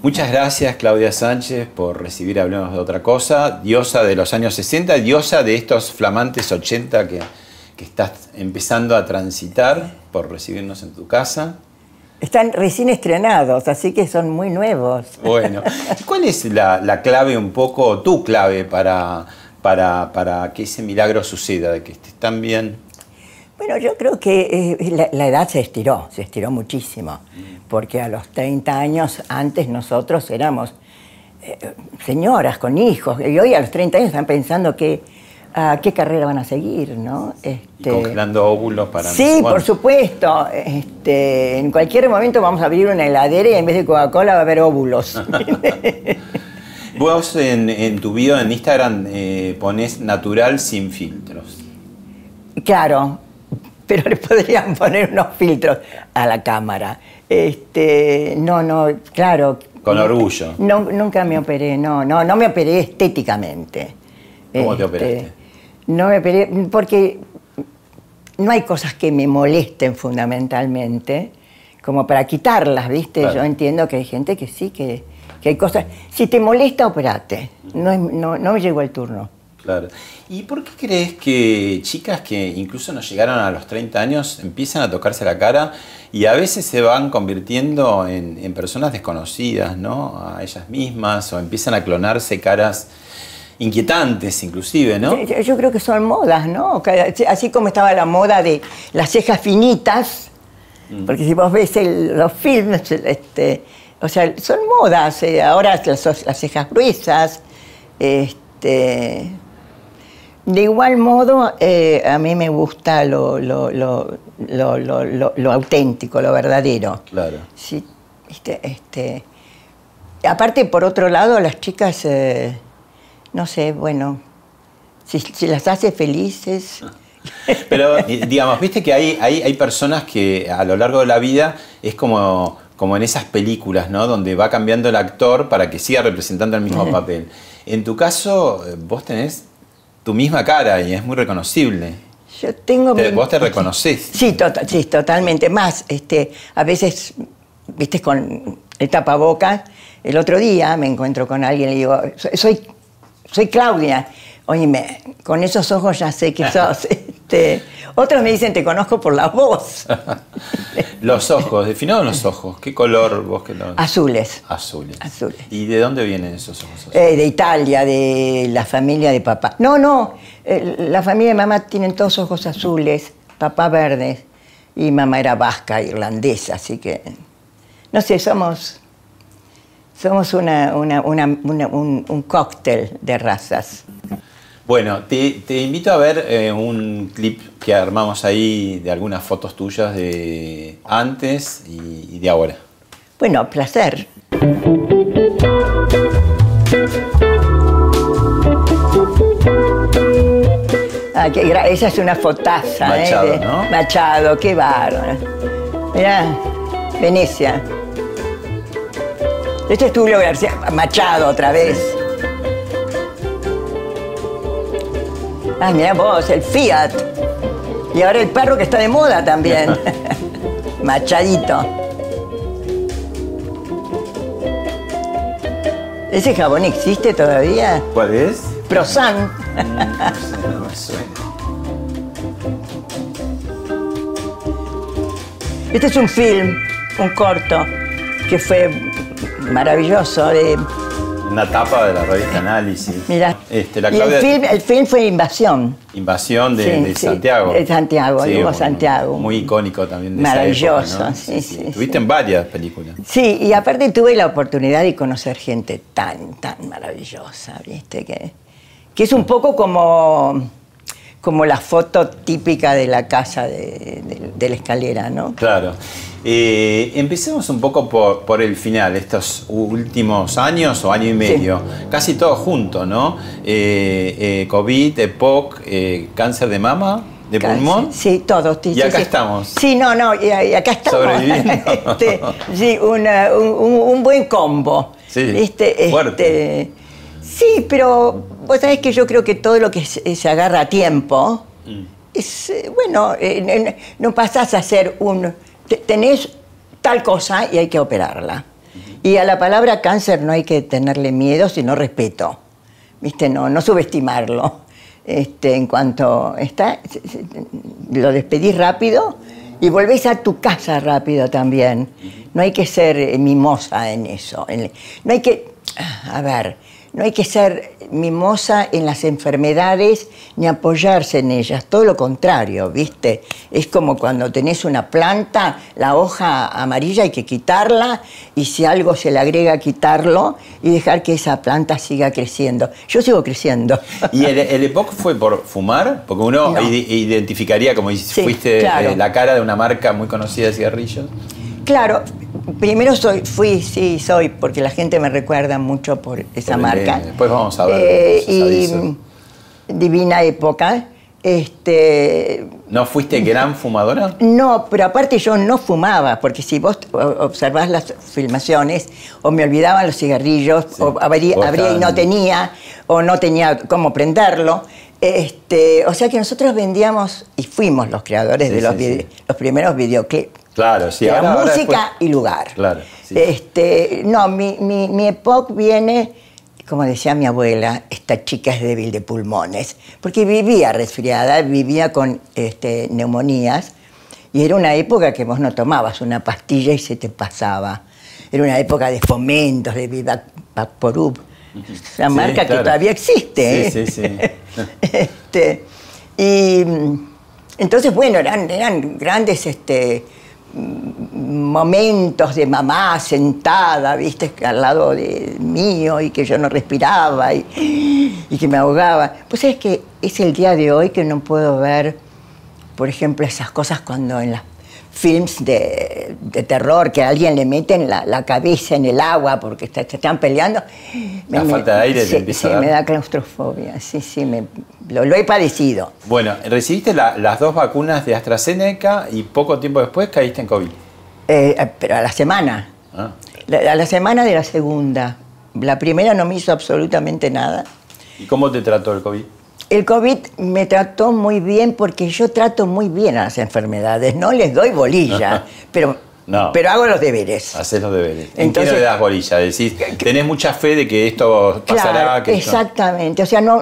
Muchas gracias, Claudia Sánchez, por recibir Hablemos de otra cosa, diosa de los años 60, diosa de estos flamantes 80 que estás empezando a transitar, por recibirnos en tu casa. Están recién estrenados, así que son muy nuevos. Bueno, ¿cuál es la clave un poco, tu clave para que ese milagro suceda, de que estés tan bien? Bueno, yo creo que la edad se estiró muchísimo, porque a los 30 años antes nosotros éramos señoras con hijos, y hoy a los 30 años están pensando qué carrera van a seguir, ¿no? Congelando óvulos para... Sí, por supuesto. En cualquier momento vamos a abrir una heladera y en vez de Coca-Cola va a haber óvulos. Vos en tu video en Instagram ponés natural sin filtros. Claro. Pero le podrían poner unos filtros a la cámara. Claro. Con orgullo. No, nunca me operé, no me operé estéticamente. ¿Cómo te operaste? No me operé porque no hay cosas que me molesten fundamentalmente, como para quitarlas, ¿viste? Claro. Yo entiendo que hay gente que sí, que hay cosas... Si te molesta, operate. No me llegó el turno. Claro. ¿Y por qué crees que chicas que incluso no llegaron a los 30 años empiezan a tocarse la cara y a veces se van convirtiendo en personas desconocidas, ¿no? A ellas mismas, o empiezan a clonarse caras inquietantes inclusive, ¿no? Yo creo que son modas, ¿no? Así como estaba la moda de las cejas finitas, porque si vos ves los films, o sea, son modas. Ahora las cejas gruesas, De igual modo, a mí me gusta lo auténtico, lo verdadero. Claro. Sí, aparte, por otro lado, las chicas, no sé, bueno, si las hace felices... Pero, digamos, viste que hay personas que a lo largo de la vida es como en esas películas, ¿no? Donde va cambiando el actor para que siga representando el mismo papel. En tu caso, vos tenés... tu misma cara y es muy reconocible. Yo tengo... ¿Vos te reconocés? Sí, totalmente. Más, a veces, viste, con el tapabocas, el otro día me encuentro con alguien y le digo, soy Claudia. Oíme, con esos ojos ya sé que sos. Otros me dicen, te conozco por la voz. Los ojos, definamos los ojos. ¿Qué color vos que los...? Azules. ¿Y de dónde vienen esos ojos? De Italia, de la familia de papá. La familia de mamá tienen todos ojos azules, papá verdes, y mamá era vasca, irlandesa, así que... No sé, somos un cóctel de razas. Bueno, te invito a ver un clip que armamos ahí de algunas fotos tuyas de antes y de ahora. Bueno, placer. Esa es una fotaza. Machado, ¿no? Machado, qué bárbaro. Mirá, Venecia. Este es Tulio García, Machado otra vez. Sí. Ah, mirá vos, el Fiat. Y ahora el perro que está de moda también. Machadito. ¿Ese jabón existe todavía? ¿Cuál es? Prosan. No me suena. Este es un film, un corto, que fue maravilloso. Una tapa de la revista Análisis. Mira, la Claudia... el film fue Invasión. Invasión de Santiago. De Santiago, sí, Hugo Santiago. Muy icónico también de maravilloso, esa época, ¿no? Sí. Estuviste en varias películas. Sí, y aparte tuve la oportunidad de conocer gente tan maravillosa, ¿viste? Que es un poco como la foto típica de la casa de la escalera, ¿no? Claro. Empecemos un poco por el final, estos últimos años o año y medio, sí. Casi todo junto, ¿no? COVID, EPOC, cáncer de mama, de pulmón. Sí, todos. Sí, y acá estamos. Sí, y acá estamos. Sobreviviendo. Sí, un buen combo. Sí, fuerte. Sí, pero vos sabés que yo creo que todo lo que se agarra a tiempo, es, bueno, no pasás a ser un... Tenés tal cosa y hay que operarla. Y a la palabra cáncer no hay que tenerle miedo, sino respeto. ¿Viste? No subestimarlo. En cuanto está, lo despedís rápido y volvés a tu casa rápido también. No hay que ser mimosa en eso. No hay que... A ver, no hay que ser mimosa en las enfermedades ni apoyarse en ellas, todo lo contrario, ¿viste? Es como cuando tenés una planta, la hoja amarilla hay que quitarla y si algo se le agrega, quitarlo y dejar que esa planta siga creciendo. Yo sigo creciendo. ¿Y el EPOC fue por fumar? Porque uno identificaría como si fuiste la cara de una marca muy conocida de cigarrillos. Claro. Primero soy, porque la gente me recuerda mucho por esa marca. Después vamos a ver. Divina época. ¿No fuiste gran fumadora? No, pero aparte yo no fumaba, porque si vos observás las filmaciones, o me olvidaban los cigarrillos, o abría y no tenía, o no tenía cómo prenderlo. O sea que nosotros vendíamos, y fuimos los creadores de los primeros videoclips. Claro, sí. Ahora, música ahora y lugar. Claro, sí. Mi EPOC viene, como decía mi abuela, esta chica es débil de pulmones, porque vivía resfriada, vivía con neumonías, y era una época que vos no tomabas una pastilla y se te pasaba. Era una época de fomentos, de Vaporub, esa marca que todavía existe. Sí. Y entonces, bueno, eran grandes... momentos de mamá sentada, viste, al lado de mío y que yo no respiraba y que me ahogaba. Pues es que es el día de hoy que no puedo ver, por ejemplo, esas cosas cuando en los films de terror que a alguien le meten la cabeza en el agua porque se están peleando. Falta de aire te empieza a dar. Me da claustrofobia, lo he padecido. Bueno, recibiste las dos vacunas de AstraZeneca y poco tiempo después caíste en COVID. Pero a la semana. Ah. A la semana de la segunda. La primera no me hizo absolutamente nada. ¿Y cómo te trató el COVID? El COVID me trató muy bien porque yo trato muy bien a las enfermedades. No les doy bolilla, pero hago los deberes. Haces los deberes. ¿En qué no le das bolilla? Decís, tenés mucha fe de que esto pasará. Que exactamente. Esto... O sea, no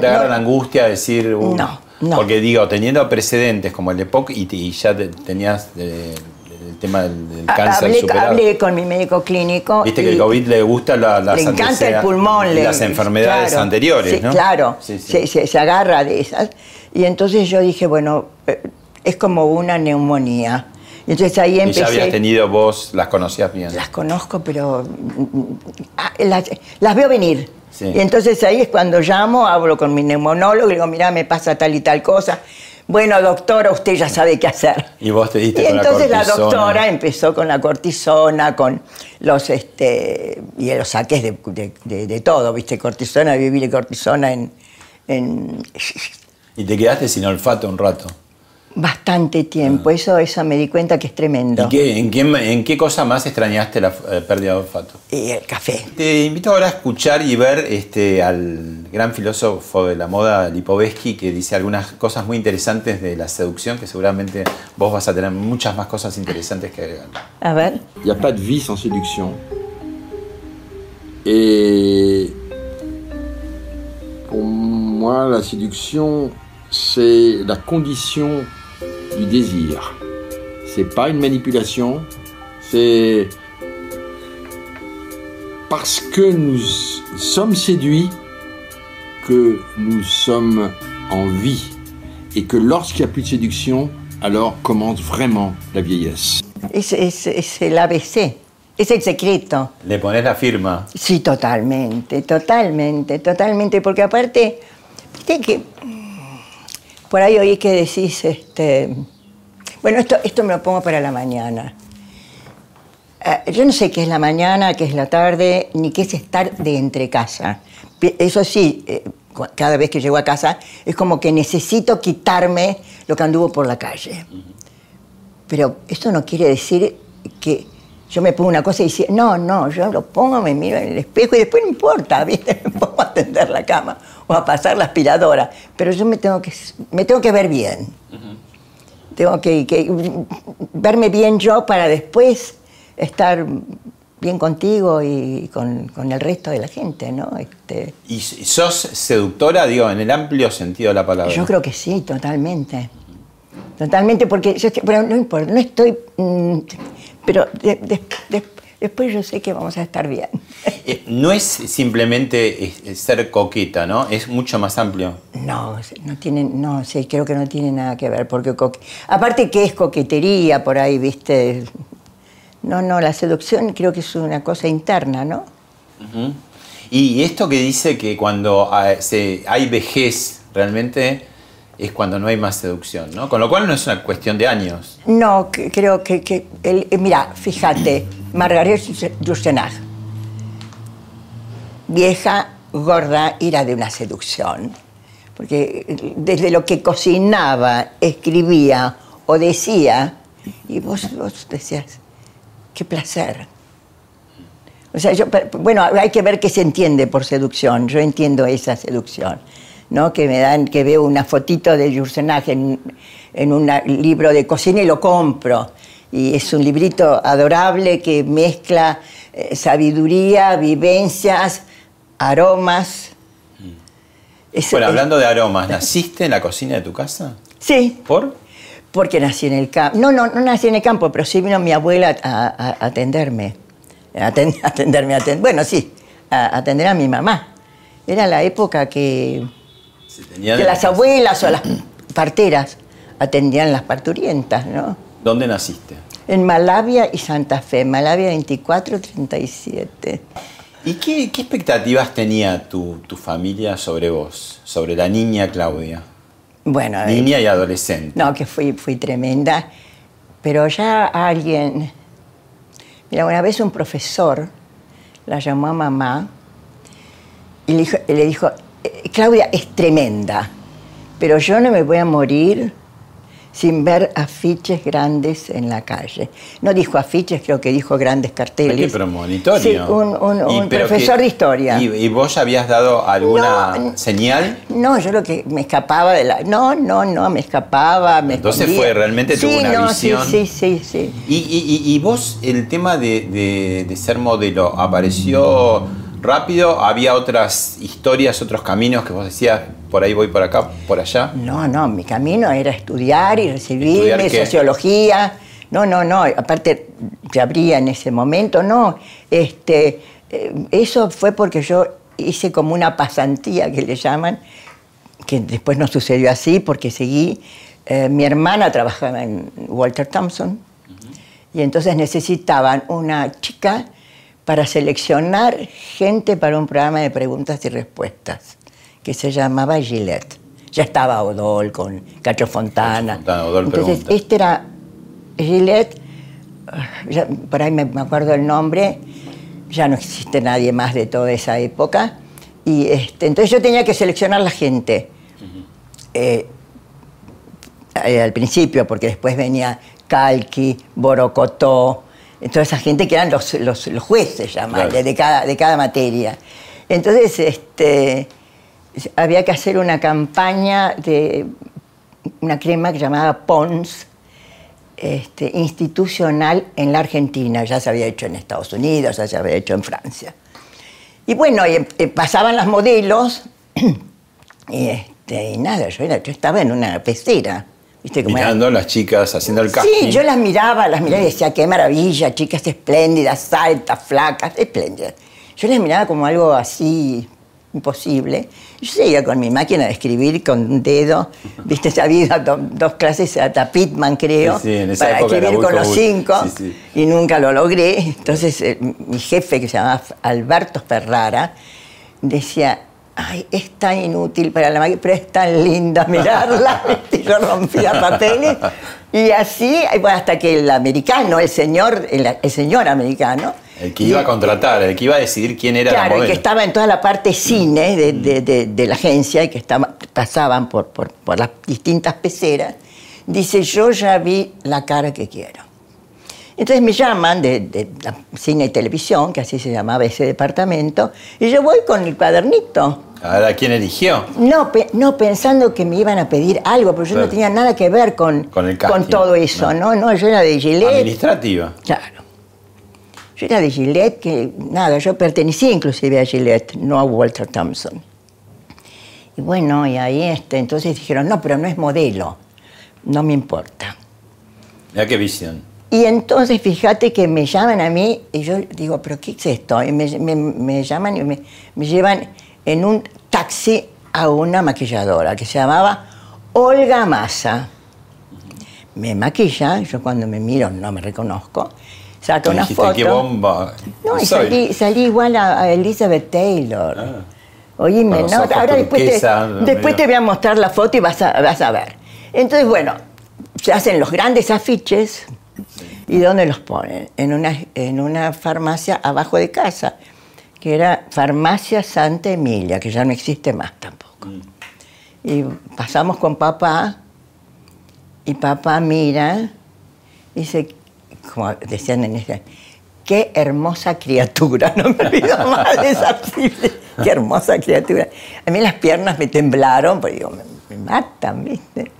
te agarra la angustia de decir... No. Porque digo, teniendo precedentes como el EPOC y ya tenías... El tema del cáncer superado. Hablé con mi médico clínico. Viste que el COVID le gusta le encanta el pulmón. Las enfermedades anteriores, ¿no? Claro, se agarra de esas. Y entonces yo dije, bueno, es como una neumonía. Y entonces ahí empecé... ¿Y ya habías tenido vos, las conocías bien? Las conozco, pero las veo venir. Sí. Y entonces ahí es cuando llamo, hablo con mi neumonólogo y digo, mirá, me pasa tal y tal cosa. Bueno, doctora, usted ya sabe qué hacer. Y vos te diste con la cortisona. Y entonces la doctora empezó con la cortisona, con los y los saques de todo, ¿viste? Cortisona, vivir cortisona en... Y te quedaste sin olfato un rato. Bastante tiempo, eso me di cuenta que es tremendo. ¿Y en qué cosa más extrañaste la pérdida de olfato? Y el café. Te invito ahora a escuchar y ver al gran filósofo de la moda, Lipovetsky, que dice algunas cosas muy interesantes de la seducción, que seguramente vos vas a tener muchas más cosas interesantes que agregar. A ver. Il n'y a pas de vie sans séduction. Et pour moi, la séduction, c'est la condition du désir. C'est pas une manipulation, c'est parce que nous sommes séduits que nous sommes en vie et que lorsqu'il n'y a plus de séduction, alors commence vraiment la vieillesse. C'est l'ABC, c'est le secreto. Le pones la firma. Sí, totalmente, porque aparte, viste que por ahí oí que decís, bueno, esto me lo pongo para la mañana. Yo no sé qué es la mañana, qué es la tarde, ni qué es estar de entre casa. Eso sí, cada vez que llego a casa es como que necesito quitarme lo que anduvo por la calle. Pero esto no quiere decir que yo me pongo una cosa y digo, no, yo lo pongo, me miro en el espejo y después no importa, ¿viste? Me pongo a tender la cama o a pasar la aspiradora, pero yo me tengo que ver bien. Uh-huh. Tengo que verme bien yo para después estar bien contigo y con el resto de la gente, ¿no? ¿Y sos seductora, digo, en el amplio sentido de la palabra? Yo creo que sí, totalmente. Totalmente, porque yo no importa, no estoy... pero después yo sé que vamos a estar bien. No es simplemente ser coqueta, ¿no? Es mucho más amplio. No, creo que no tiene nada que ver, porque aparte que es coquetería por ahí, ¿viste? No, la seducción creo que es una cosa interna, ¿no? Uh-huh. Y esto que dice que cuando hay vejez, realmente es cuando no hay más seducción, ¿no? Con lo cual no es una cuestión de años. No, creo que mira, fíjate, Marguerite Yourcenar, vieja, gorda, era de una seducción. Porque desde lo que cocinaba, escribía o decía, y vos decías, qué placer. O sea, bueno, hay que ver qué se entiende por seducción. Yo entiendo esa seducción, ¿no? Que me dan, que veo una fotito de Yourcenar en un libro de cocina y lo compro. Y es un librito adorable que mezcla sabiduría, vivencias, aromas. Bueno, hablando de aromas, ¿naciste en la cocina de tu casa? Sí. ¿Por? Porque nací en el campo. No nací en el campo, pero sí vino mi abuela a atenderme. Bueno, sí, a atender a mi mamá. Era la época que las abuelas o las parteras atendían las parturientas, ¿no? ¿Dónde naciste? En Malabia y Santa Fe, Malabia 24-37. ¿Y qué expectativas tenía tu familia sobre vos, sobre la niña Claudia? Bueno, niña y adolescente. No, que fui tremenda, pero ya alguien... Mira, una vez un profesor la llamó a mamá y le dijo, Claudia es tremenda, pero yo no me voy a morir sin ver afiches grandes en la calle. No dijo afiches, creo que dijo grandes carteles. ¿Qué premonitorio? Sí, un profesor de historia. ¿Y vos habías dado alguna señal? No, yo lo que me escapaba de la... No, me escapaba, me escondía. Entonces fue, realmente tuvo una visión. Sí. ¿Y vos, el tema de ser modelo, apareció rápido? ¿Había otras historias, otros caminos que vos decías, por ahí voy, por acá, por allá? No, mi camino era estudiar y recibirme, sociología. No, aparte se abría en ese momento, no. Eso fue porque yo hice como una pasantía, que le llaman, que después no sucedió así porque seguí. Mi hermana trabajaba en Walter Thompson, uh-huh, y entonces necesitaban una chica para seleccionar gente para un programa de preguntas y respuestas que se llamaba Gillette. Ya estaba Odol con Cacho Fontana. Entonces, pregunta. Este era Gillette, ya, por ahí me acuerdo el nombre, ya no existe nadie más de toda esa época. Y entonces yo tenía que seleccionar la gente. Uh-huh. al principio, porque después venía Calqui, Borocotó, toda esa gente que eran los jueces, llamarle, claro, de cada materia. Entonces había que hacer una campaña de una crema llamada Pons, institucional en la Argentina. Ya se había hecho en Estados Unidos, ya se había hecho en Francia. Y bueno, pasaban las modelos y nada, yo estaba en una pecera. ¿Viste? Como mirando a las chicas, haciendo el casting. Sí, yo las miraba y decía, qué maravilla, chicas espléndidas, altas, flacas, espléndidas. Yo las miraba como algo así, imposible. Yo seguía con mi máquina de escribir, con un dedo, viste, había dos clases a Pitman, creo, sí, en esa para época escribir con los 5, sí, sí, y nunca lo logré. Entonces mi jefe, que se llamaba Alberto Ferrara, decía, ay, es tan inútil para la máquina, pero es tan linda mirarla. Y yo rompía papeles. Y así, bueno, hasta que el americano, el señor americano... El que iba a contratar, el que iba a decidir quién era, claro, la modelo. Claro, el que estaba en toda la parte cine de la agencia, y que pasaban por las distintas peceras, dice, yo ya vi la cara que quiero. Entonces me llaman de cine y televisión, que así se llamaba ese departamento, y yo voy con el cuadernito. ¿A quién eligió? No, pensando que me iban a pedir algo, pero yo, claro, no tenía nada que ver con todo eso, ¿no? No, yo era de Gillette. Administrativa. Claro. Yo era de Gillette, que nada, yo pertenecía inclusive a Gillette, no a Walter Thompson. Y bueno, y ahí entonces dijeron, no, pero no es modelo, no me importa. ¿Ya qué visión? Y entonces, fíjate que me llaman a mí y yo digo, ¿pero qué es esto? Y me llaman y me llevan en un taxi a una maquilladora que se llamaba Olga Massa. Me maquilla, yo cuando me miro no me reconozco, saco una foto. ¿Qué bomba? No, y salí igual a Elizabeth Taylor. Ah. Oíme, bueno, no, ahora después te voy a mostrar la foto y vas a ver. Entonces, bueno, se hacen los grandes afiches. Sí. ¿Y dónde los ponen? En una farmacia abajo de casa, que era Farmacia Santa Emilia, que ya no existe más tampoco. Mm. Y pasamos con papá, y papá mira, y dice, como decían en ese, qué hermosa criatura, no me olvido más de esa frase, qué hermosa criatura. A mí las piernas me temblaron, porque digo, me matan, ¿viste?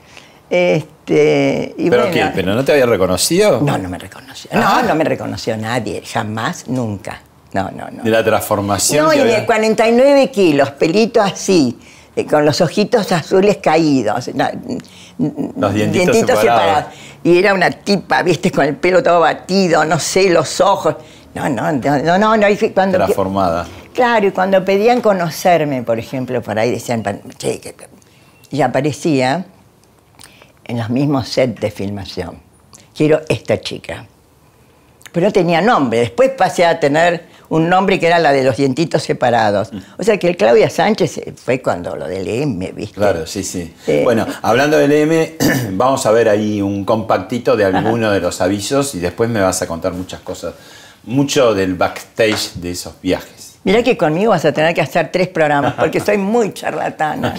Y ¿pero bueno, qué? ¿Pero no te había reconocido? No me reconoció. Ah. No me reconoció nadie, jamás, nunca. No. ¿De la transformación? No, y de 49 kilos, pelito así, con los ojitos azules caídos. No, los dientitos separados. Y era una tipa, viste, con el pelo todo batido, no sé, los ojos. No. Transformada. Claro, y cuando pedían conocerme, por ejemplo, por ahí decían, che, y aparecía en los mismos sets de filmación. Quiero esta chica. Pero no tenía nombre. Después pasé a tener un nombre que era la de los dientitos separados. O sea que el Claudia Sánchez fue cuando lo del LM, ¿viste? Claro, sí, sí. Bueno, hablando del LM, vamos a ver ahí un compactito de alguno, ajá, de los avisos y después me vas a contar muchas cosas. Mucho del backstage de esos viajes. Mirá que conmigo vas a tener que hacer 3 programas porque soy muy charlatana.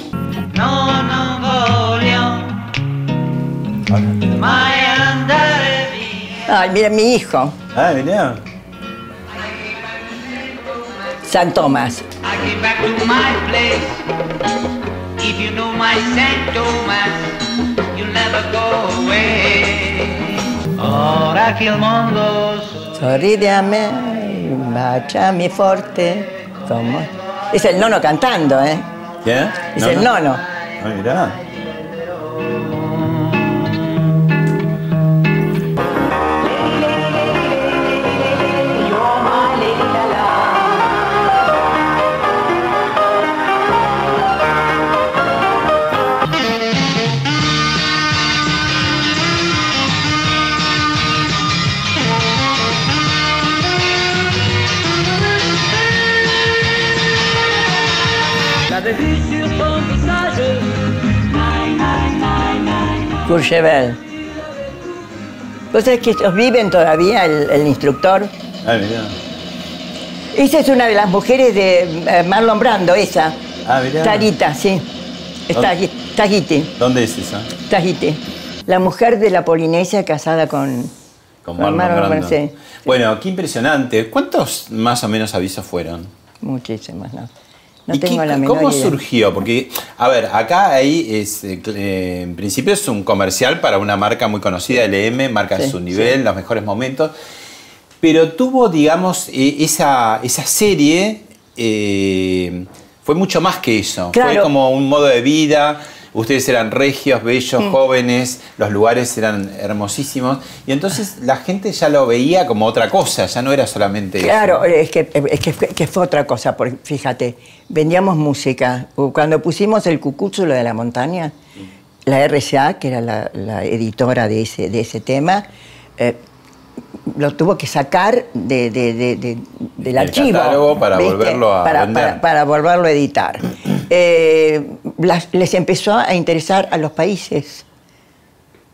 Ay, mira, mi hijo. Ah, mira. San Tomás. Ahora que el mundo sorrídame, báchame fuerte. ¿Cómo? Es el Nono cantando, ¿eh? ¿Qué? Es el Nono. Ah, mira. Courchevel. ¿Vos sabés que ellos viven todavía, el instructor? Ah, mirá. Esa es una de las mujeres de Marlon Brando, esa. Ah, mirá. Tarita, sí. Está Tahiti. ¿Dónde es esa? Tahiti. la mujer de la Polinesia casada con Marlon Brando. Sí. Bueno, qué impresionante. ¿Cuántos más o menos avisos fueron? Muchísimos, ¿no? No tengo la menor idea. ¿Cómo surgió? Porque, a ver, acá ahí es, en principio es un comercial para una marca muy conocida, LM, marca de su nivel, los mejores momentos, pero tuvo, digamos, esa serie, fue mucho más que eso. Claro. Fue como un modo de vida. Ustedes eran regios, bellos, jóvenes, los lugares eran hermosísimos. Y entonces la gente ya lo veía como otra cosa, ya no era solamente eso. Claro, es que fue otra cosa, porque, fíjate, vendíamos música. Cuando pusimos el Cucúzulo de la Montaña, la RCA, que era la editora de ese tema, lo tuvo que sacar del archivo. Catálogo para volverlo a vender. Para volverlo a editar. Les empezó a interesar a los países,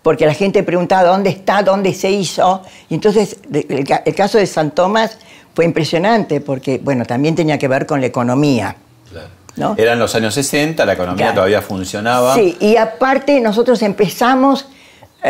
porque la gente preguntaba dónde está, dónde se hizo. Y entonces el caso de San Tomás fue impresionante, porque bueno, también tenía que ver con la economía. Claro. ¿No? Eran los años 60, la economía todavía funcionaba. Sí, y aparte nosotros empezamos,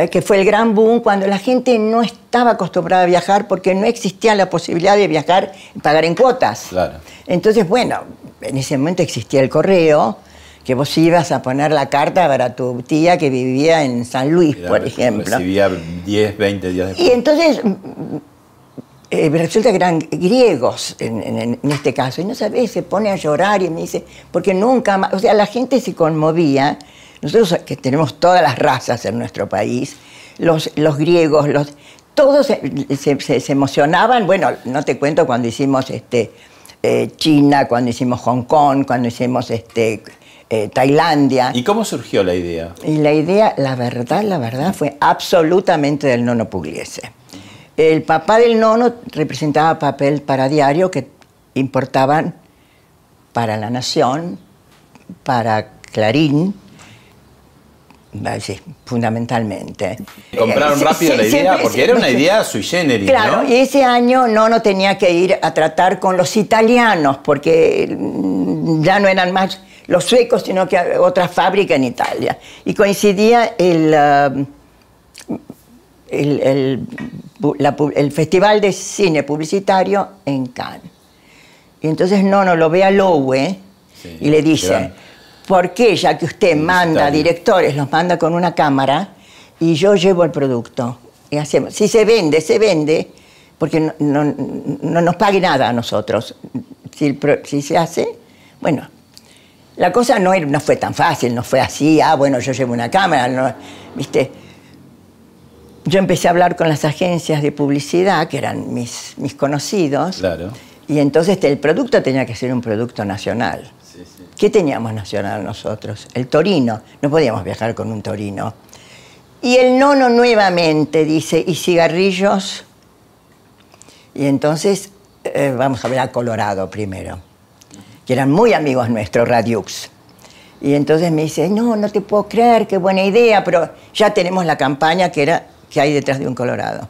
que fue el gran boom, cuando la gente no estaba acostumbrada a viajar, porque no existía la posibilidad de viajar, pagar en cuotas. Claro. Entonces, bueno, en ese momento existía el correo, que vos ibas a poner la carta para tu tía que vivía en San Luis, por ejemplo. Recibía 10, 20 días después. Y entonces, resulta que eran griegos en este caso, y no sabés, se pone a llorar y me dice, porque nunca más, o sea, la gente se conmovía. Nosotros, que tenemos todas las razas en nuestro país, los griegos, todos se emocionaban. Bueno, no te cuento cuando hicimos China, cuando hicimos Hong Kong, cuando hicimos Tailandia. ¿Y cómo surgió la idea? Y la idea, la verdad, fue absolutamente del Nono Pugliese. El papá del Nono representaba papel para diario que importaban para La Nación, para Clarín, sí, fundamentalmente. Compraron rápido la idea, porque era una idea sui generis, claro, ¿no? Y ese año Nono tenía que ir a tratar con los italianos, porque ya no eran más los suecos, sino que otra fábrica en Italia. Y coincidía el Festival de Cine Publicitario en Cannes. Y entonces Nono lo ve a Lowe y le dice... Gran. ¿Por qué? Ya que usted manda directores, los manda con una cámara y yo llevo el producto. Y hacemos. Si se vende, porque no nos pague nada a nosotros. Si se hace, bueno. La cosa no fue tan fácil, no fue así, bueno, yo llevo una cámara, no, ¿viste? Yo empecé a hablar con las agencias de publicidad, que eran mis conocidos. Claro. Y entonces el producto tenía que ser un producto nacional. Sí. ¿Qué teníamos nacional nosotros? El Torino. No podíamos viajar con un Torino. Y el Nono nuevamente dice, ¿y cigarrillos? Y entonces vamos a ver a Colorado primero, que eran muy amigos nuestros, Radiux. Y entonces me dice, no te puedo creer, qué buena idea, pero ya tenemos la campaña que hay detrás de un Colorado.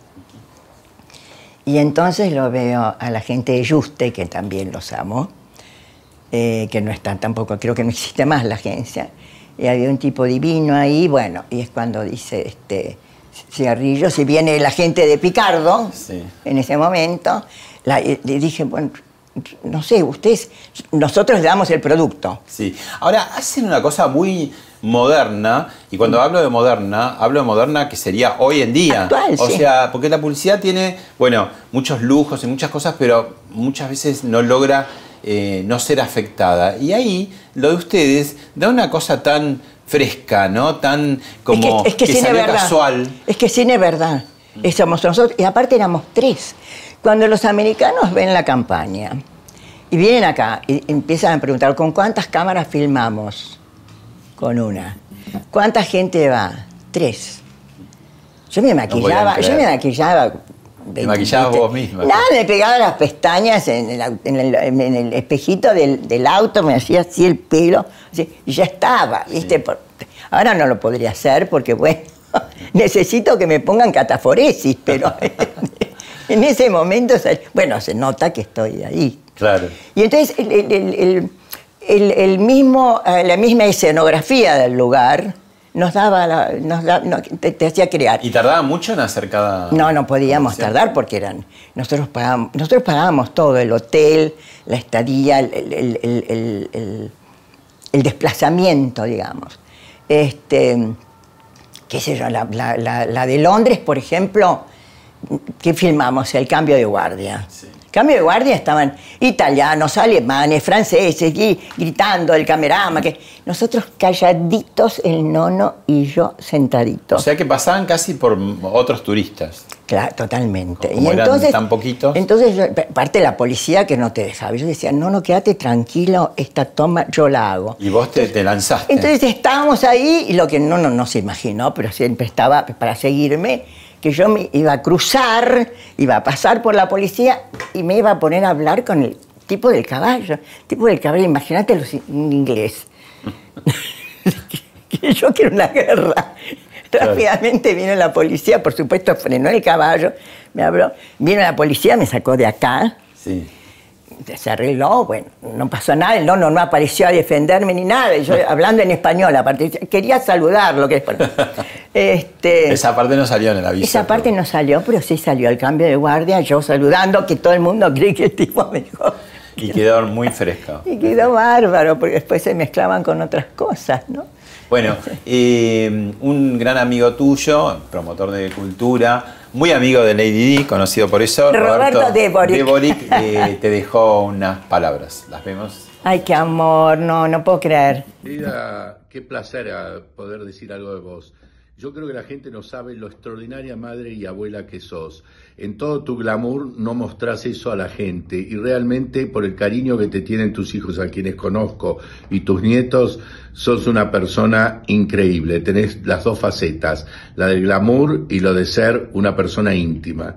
Y entonces lo veo a la gente de Juste, que también los amo. Que no está tampoco, creo que no existe más la agencia. Y había un tipo divino ahí, bueno, y es cuando dice cigarrillos, y viene la gente de Picardo, en ese momento, le dije, bueno, no sé, nosotros le damos el producto. Sí, ahora hacen una cosa muy moderna, y cuando hablo de moderna que sería hoy en día. Actual, o sea, porque la publicidad tiene, bueno, muchos lujos y muchas cosas, pero muchas veces no logra... no ser afectada. Y ahí lo de ustedes da una cosa tan fresca, ¿no? Tan como es que salió verdad. Casual. Es que cine verdad. Somos nosotros. Y aparte éramos tres. Cuando los americanos ven la campaña y vienen acá y empiezan a preguntar, ¿con cuántas cámaras filmamos? Con una. ¿Cuánta gente va? 3. Yo me maquillaba. ¿Te maquillabas vos misma? Nada, me pegaba las pestañas en el espejito del auto, me hacía así el pelo, así, y ya estaba, ¿viste? Ahora no lo podría hacer porque, bueno, necesito que me pongan cataforesis, pero en ese momento, bueno, se nota que estoy ahí. Claro. Y entonces la misma escenografía del lugar nos daba, te hacía crear. ¿Y tardaba mucho en hacer cada...? No, no podíamos tardar porque eran... nosotros pagábamos todo, el hotel, la estadía, el desplazamiento, digamos. Qué sé yo, la de Londres, por ejemplo, que filmamos, el cambio de guardia. Sí. Cambio de guardia estaban italianos, alemanes, franceses, y gritando el camerama. Que nosotros calladitos, el Nono y yo sentaditos. O sea que pasaban casi por otros turistas. Claro, totalmente. Como y eran entonces, tan poquitos. Entonces, parte de la policía que no te dejaba. Yo decía, Nono, quédate tranquilo, esta toma yo la hago. Y vos te lanzaste. Entonces estábamos ahí, y lo que Nono no se imaginó, pero siempre estaba para seguirme, que yo me iba a cruzar, iba a pasar por la policía y me iba a poner a hablar con el tipo del caballo. Imagínate los inglés. Que yo quiero una guerra. Claro. Rápidamente vino la policía, por supuesto frenó el caballo, me habló. Vino la policía, me sacó de acá. Sí. Se arregló, bueno, no pasó nada, el Nono no apareció a defenderme ni nada, yo hablando en español, aparte, quería saludarlo. Esa parte no salió en el aviso. Esa parte no salió, pero sí salió el cambio de guardia, yo saludando, que todo el mundo cree que el tipo me dijo... Y quedó muy fresco. Y quedó bárbaro, porque después se mezclaban con otras cosas, ¿no? Bueno, un gran amigo tuyo, promotor de cultura... Muy amigo de Lady Di, conocido por eso, Roberto de Boric, te dejó unas palabras. ¿Las vemos? Ay, qué amor, no puedo creer. Querida, qué placer poder decir algo de vos. Yo creo que la gente no sabe lo extraordinaria madre y abuela que sos. En todo tu glamour no mostrás eso a la gente. Y realmente, por el cariño que te tienen tus hijos, a quienes conozco, y tus nietos, sos una persona increíble. Tenés las dos facetas, la del glamour y lo de ser una persona íntima.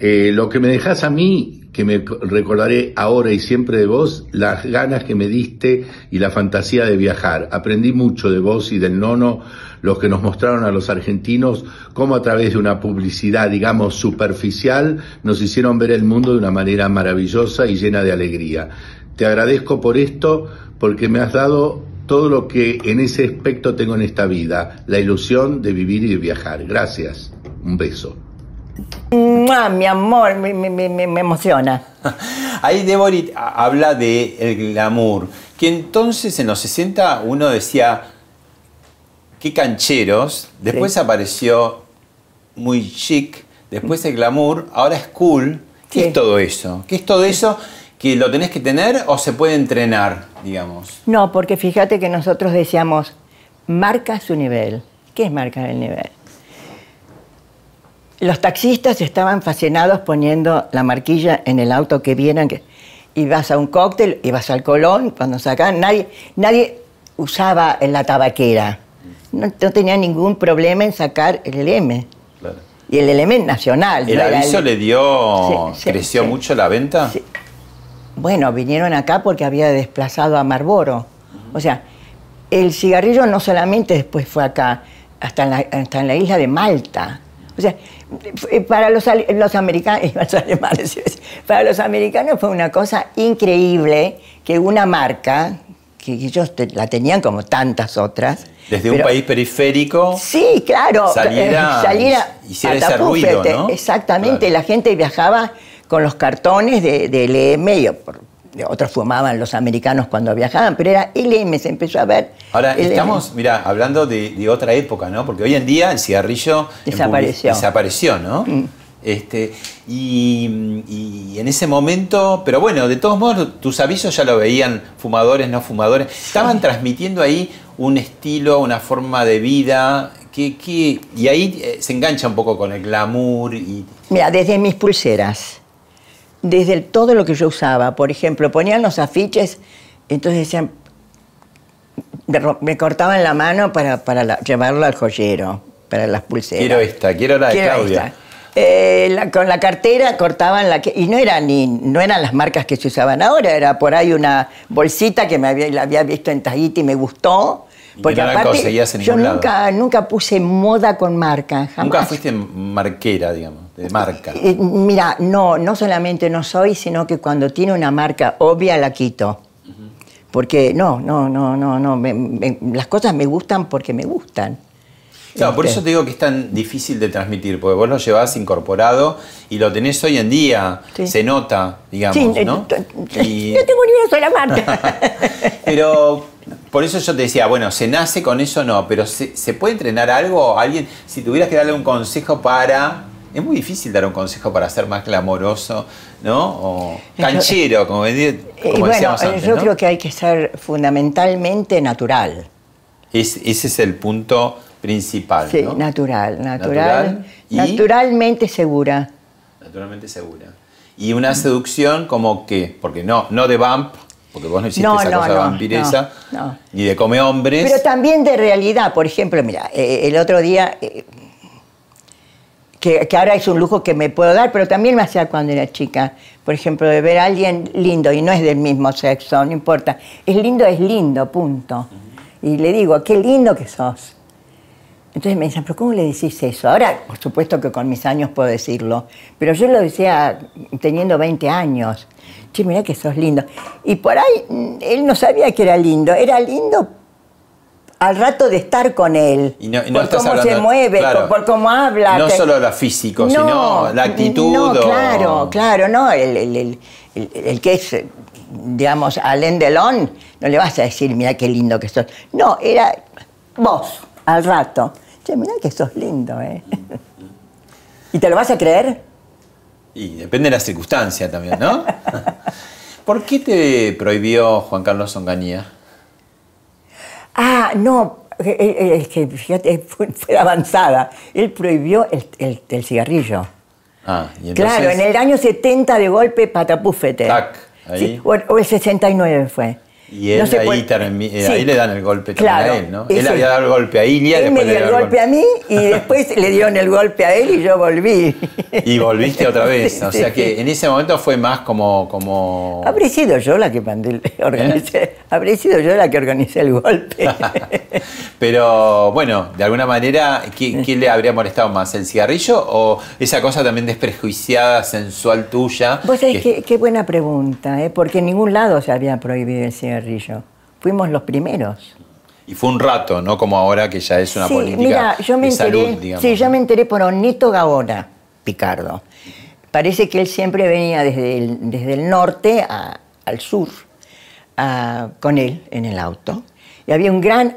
Lo que me dejás a mí, que me recordaré ahora y siempre de vos, las ganas que me diste y la fantasía de viajar. Aprendí mucho de vos y del Nono, los que nos mostraron a los argentinos cómo a través de una publicidad, digamos, superficial, nos hicieron ver el mundo de una manera maravillosa y llena de alegría. Te agradezco por esto, porque me has dado todo lo que en ese aspecto tengo en esta vida, la ilusión de vivir y de viajar. Gracias. Un beso. ¡Mua, mi amor! Me emociona. Ahí Débora habla de el glamour, que entonces en los 60 uno decía qué cancheros, después sí. Apareció muy chic, después el glamour, ahora es cool. ¿Qué sí. es todo eso? ¿Qué es todo eso que lo tenés que tener o se puede entrenar, digamos? No, porque fíjate que nosotros decíamos marca su nivel. ¿Qué es marcar el nivel? Los taxistas estaban fascinados poniendo la marquilla en el auto que vieran. Ibas a un cóctel, ibas al Colón, cuando sacaban, nadie usaba la tabaquera. No tenía ningún problema en sacar el LM. Claro. Y el LM nacional. ¿El aviso le dio, creció mucho la venta? Sí. Bueno, vinieron acá porque había desplazado a Marlboro. O sea, el cigarrillo no solamente después fue acá, hasta en la isla de Malta. O sea, para los americanos, para los americanos fue una cosa increíble que una marca, que ellos la tenían como tantas otras. Desde un país periférico. Sí, claro. Saliera hiciera ese ruido, ¿no? Exactamente. Claro. La gente viajaba con los cartones de LM. Otros fumaban los americanos cuando viajaban, pero era LM, se empezó a ver. Ahora, LM. Estamos, mirá, hablando de otra época, ¿no? Porque hoy en día el cigarrillo... Desapareció, ¿no? Mm. Y en ese momento... Pero bueno, de todos modos, tus avisos ya lo veían, fumadores, no fumadores. Estaban transmitiendo ahí un estilo, una forma de vida... y ahí se engancha un poco con el glamour y... Mira, desde mis pulseras... Desde todo lo que yo usaba, por ejemplo, ponían los afiches, entonces decían, me cortaban la mano para llevarlo al joyero, para las pulseras. Quiero esta, quiero la de Claudia. Con la cartera cortaban la que... Y no eran las marcas que se usaban ahora, era por ahí una bolsita que la había visto en Tahiti y me gustó. Porque no aparte, yo nunca puse moda con marca, jamás. Nunca fuiste marquera, digamos, de marca. Mira, no solamente no soy, sino que cuando tiene una marca obvia la quito. Porque las cosas me gustan porque me gustan. Claro, por eso te digo que es tan difícil de transmitir, porque vos lo llevás incorporado y lo tenés hoy en día, sí. Se nota, digamos, sí, ¿no? Y... no tengo ni una sola marca. Pero por eso yo te decía, bueno, se nace con eso, no, pero ¿se puede entrenar algo? Alguien, si tuvieras que darle un consejo para... Es muy difícil dar un consejo para ser más glamoroso, ¿no? O canchero, como decíamos antes, yo creo que hay que ser fundamentalmente natural. Ese es el punto... principal, sí, ¿no? natural y naturalmente segura. Naturalmente segura. Y una seducción como que, porque no de vamp, porque vos no hiciste esa cosa de vampireza, ni de come hombres. Pero también de realidad, por ejemplo, mira, el otro día, que ahora es un lujo que me puedo dar, pero también me hacía cuando era chica, por ejemplo, de ver a alguien lindo, y no es del mismo sexo, no importa, es lindo, punto. Y le digo, qué lindo que sos. Entonces me decían, ¿pero cómo le decís eso? Ahora, por supuesto que con mis años puedo decirlo, pero yo lo decía teniendo 20 años. Che, mirá que sos lindo. Y por ahí él no sabía que era lindo al rato de estar con él. Y no por cómo hablando, se mueve, claro, por cómo habla. No solo lo físico, sino la actitud. El que es, digamos, Alain Delon, no le vas a decir, mirá qué lindo que sos. No, era vos, al rato. Che, mirá que sos lindo, ¿eh? ¿Y te lo vas a creer? Y depende de la circunstancia también, ¿no? ¿Por qué te prohibió Juan Carlos Onganía? Ah, no, es que fíjate, fue avanzada. Él prohibió el cigarrillo. Ah, y entonces... Claro, en el año 70 de golpe, patapúfete. Tac, ahí. Sí, o el 69 fue. Y él ahí le dan el golpe también a él, ¿no? Él había dado el golpe a Ilia, después me dio el golpe a mí y después le dieron el golpe a él y yo volví. Y volviste otra vez. O sea que en ese momento fue más como... Habré sido yo la que organicé. Habré sido yo la que organicé el golpe. Pero bueno, de alguna manera, ¿qué le habría molestado más? ¿El cigarrillo o esa cosa también desprejuiciada, sensual tuya? Vos sabés que qué buena pregunta, ¿eh? Porque en ningún lado se había prohibido el cigarrillo. Fuimos los primeros. Y fue un rato, ¿no? Como ahora que ya es una política de salud, digamos. Sí, yo me enteré por Onito Gaona, Picardo. Parece que él siempre venía desde el norte al sur con él en el auto. Y había un gran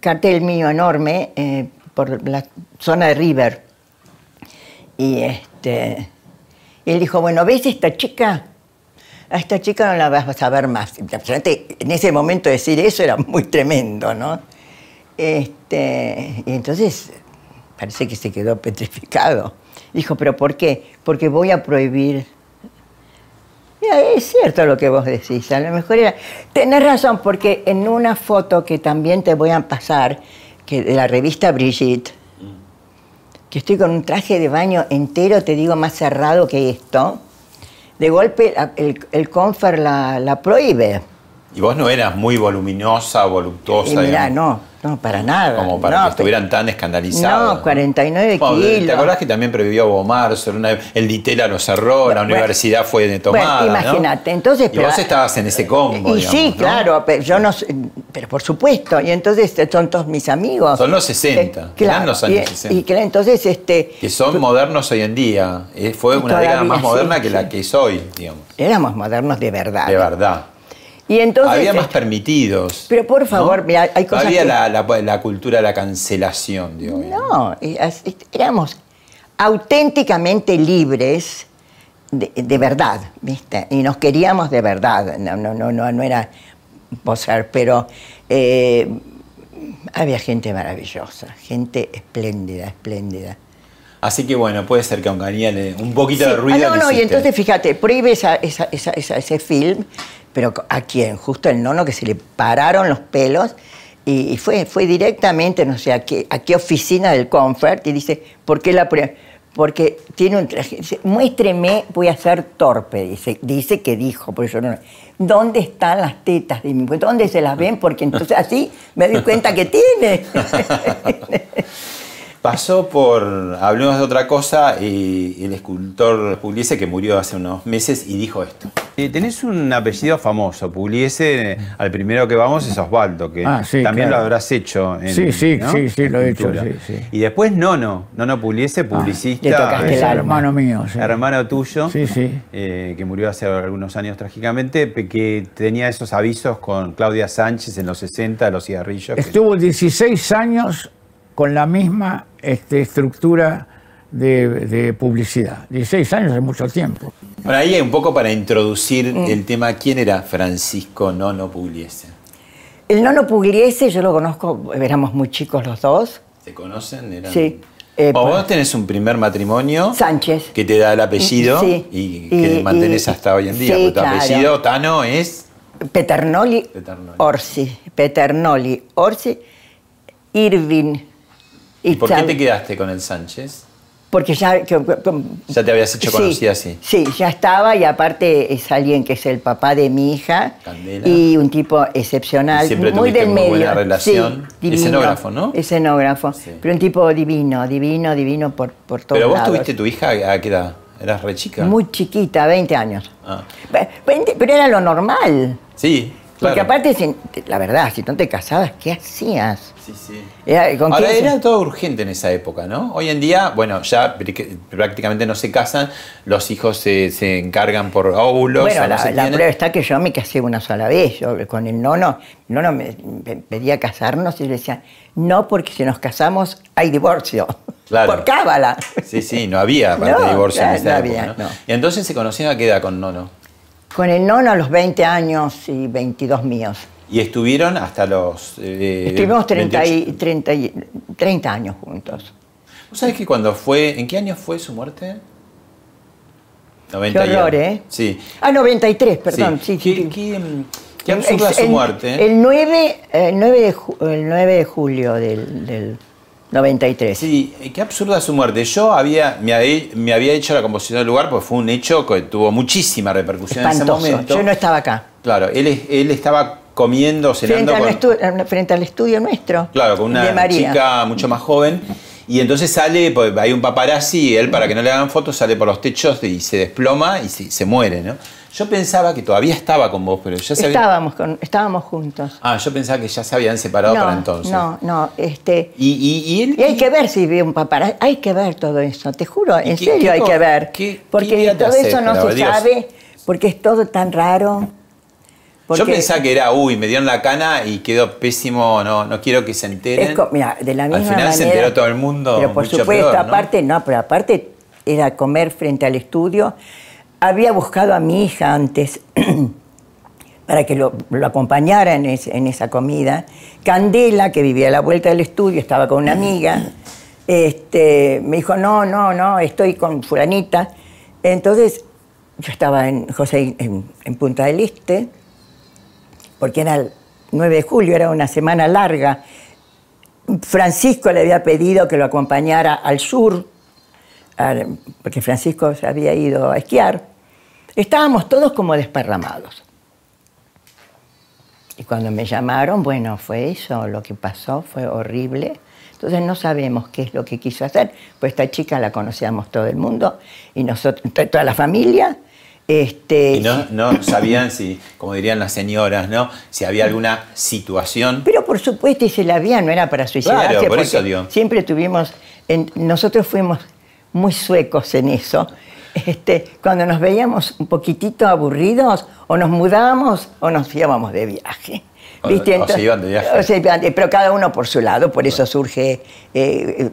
cartel mío enorme por la zona de River. Y él dijo, bueno, ¿ves esta chica? A esta chica no la vas a ver más. En ese momento decir eso era muy tremendo, ¿no? Y entonces parece que se quedó petrificado. Dijo, ¿pero por qué? Porque voy a prohibir... Mira, es cierto lo que vos decís. A lo mejor era... Tenés razón, porque en una foto que también te voy a pasar, que de la revista Brigitte, que estoy con un traje de baño entero, te digo, más cerrado que esto... De golpe el Confer la prohíbe. Y vos no eras muy voluminosa, voluptuosa. Y mirá, no, para nada. Como para que estuvieran tan escandalizados. No, 49 kilos. ¿Te acordás que también prohibió Bob Marzo? El Ditela lo cerró, la universidad fue de tomada. Bueno, imagínate, ¿no? Entonces... Y vos estabas en ese combo, y digamos, sí, ¿no? Claro, pero yo no... Pero por supuesto, y entonces son todos mis amigos. Son los 60, eran los años 60. Y que entonces... que son modernos hoy en día. Fue una década más moderna que la que es hoy, digamos. Éramos modernos de verdad. De verdad. Y entonces, había más permitidos. Pero por favor, ¿no? Mira, hay cosas. Había la cultura de la cancelación de hoy. No, éramos auténticamente libres de verdad, ¿viste? Y nos queríamos de verdad. No era posar, pero había gente maravillosa, gente espléndida. Así que bueno, puede ser que a Onganía un poquito de ruido. Y entonces fíjate, prohíbe ese film. Pero ¿a quién? Justo el Nono, que se le pararon los pelos y fue directamente, no sé, a qué oficina del Comfort y dice, ¿por qué la prueba? Porque tiene un traje, dice, muéstreme, voy a ser torpe, dice que dijo, porque yo no... ¿Dónde están las tetas? ¿Dónde se las ven? Porque entonces así me doy cuenta que tiene. Pasó por, hablemos de otra cosa, y el escultor Pugliese, que murió hace unos meses, y dijo esto. Tenés un apellido famoso, Pugliese, al primero que vamos es Osvaldo, que sí, también claro. Lo habrás hecho. En, sí, lo he hecho. Sí. Y después Nono Pugliese, publicista. Le tocaste el alma. Hermano mío. Sí. Hermano tuyo, que murió hace algunos años trágicamente, que tenía esos avisos con Claudia Sánchez en los 60, los cigarrillos. Estuvo 16 años con la misma estructura de publicidad. 16 años es mucho tiempo. Bueno, ahí un poco para introducir el tema, ¿quién era Francisco Nono Pugliese? El Nono Pugliese yo lo conozco, éramos muy chicos los dos. ¿Se conocen? Eran... Sí. Vos tenés un primer matrimonio. Sánchez. Que te da el apellido y que mantenés hasta hoy en día. Sí, tu apellido, Tano, es... Peternoli. Orsi. Peternoli Orsi Irving. ¿Y por qué te quedaste con el Sánchez? Porque ya... ¿Ya te habías hecho conocida así? Sí, ya estaba, y aparte es alguien que es el papá de mi hija. Candela. Y un tipo excepcional. Y siempre muy del medio. Buena relación. Sí, escenógrafo, ¿no? Escenógrafo. Sí. Pero un tipo divino por todos lados. ¿Pero vos tuviste tu hija a qué edad? ¿Eras re chica? Muy chiquita, 20 años. Ah. Pero era lo normal. Sí. Claro. Porque aparte, la verdad, si no te casabas, ¿qué hacías? Sí. Ahora era todo urgente en esa época, ¿no? Hoy en día, bueno, ya prácticamente no se casan, los hijos se encargan por óvulos. Bueno, la prueba está que yo me casé una sola vez. Yo con el nono me pedía casarnos y le decía, no, porque si nos casamos hay divorcio. Claro. Por cábala. Sí, no había divorcio en esa época. Había, ¿no? Y entonces se conocían a qué edad con Nono. Con el Nono a los 20 años y 22 míos. ¿Y estuvieron hasta los... Estuvimos 30 años juntos. ¿Vos sabés que cuando fue... ¿En qué año fue su muerte? 90 qué horror, años. ¿Eh? Sí. Ah, 93, perdón. Sí. ¿Qué absurda su muerte? El 9 de julio del 93. Sí, qué absurda su muerte. Yo me había hecho la composición del lugar porque fue un hecho que tuvo muchísima repercusión. Espantoso. En ese momento. Yo no estaba acá. Claro, él estaba comiendo, cenando... Frente al estudio nuestro. Claro, con una chica mucho más joven. Y entonces sale, pues, hay un paparazzi y él, para que no le hagan fotos, sale por los techos y se desploma y se muere, ¿no? Yo pensaba que todavía estaba con vos, pero ya se estábamos juntos. Ah, yo pensaba que ya se habían separado para entonces. No, ¿Y él? Y hay que ver si vi un paparazzi. Hay que ver todo eso, te juro, en serio hay que ver. Porque todo eso no se sabe, porque es todo tan raro. Yo pensaba que era, me dieron la cana y quedó pésimo, no quiero que se enteren. Mira, de la misma manera. Al final se enteró todo el mundo. Pero por supuesto, aparte, pero aparte era comer frente al estudio. Había buscado a mi hija antes para que lo acompañara en esa comida. Candela, que vivía a la vuelta del estudio, estaba con una amiga. Me dijo, no, estoy con fulanita. Entonces, yo estaba en Punta del Este, porque era el 9 de julio, era una semana larga. Francisco le había pedido que lo acompañara al sur, porque Francisco se había ido a esquiar. Estábamos todos como desparramados. Y cuando me llamaron, bueno, fue eso, lo que pasó fue horrible. Entonces no sabemos qué es lo que quiso hacer, pues esta chica la conocíamos todo el mundo, y nosotros, toda la familia. Y no sabían si, como dirían las señoras, ¿no? Si había alguna situación. Pero por supuesto, y si la había, no era para suicidarse. Claro, por eso, digo. Siempre tuvimos... nosotros fuimos muy suecos en eso. Cuando nos veíamos un poquitito aburridos, o nos mudábamos o nos íbamos de viaje. ¿Viste? Entonces, o se iban de viaje. Pero cada uno por su lado, por eso surge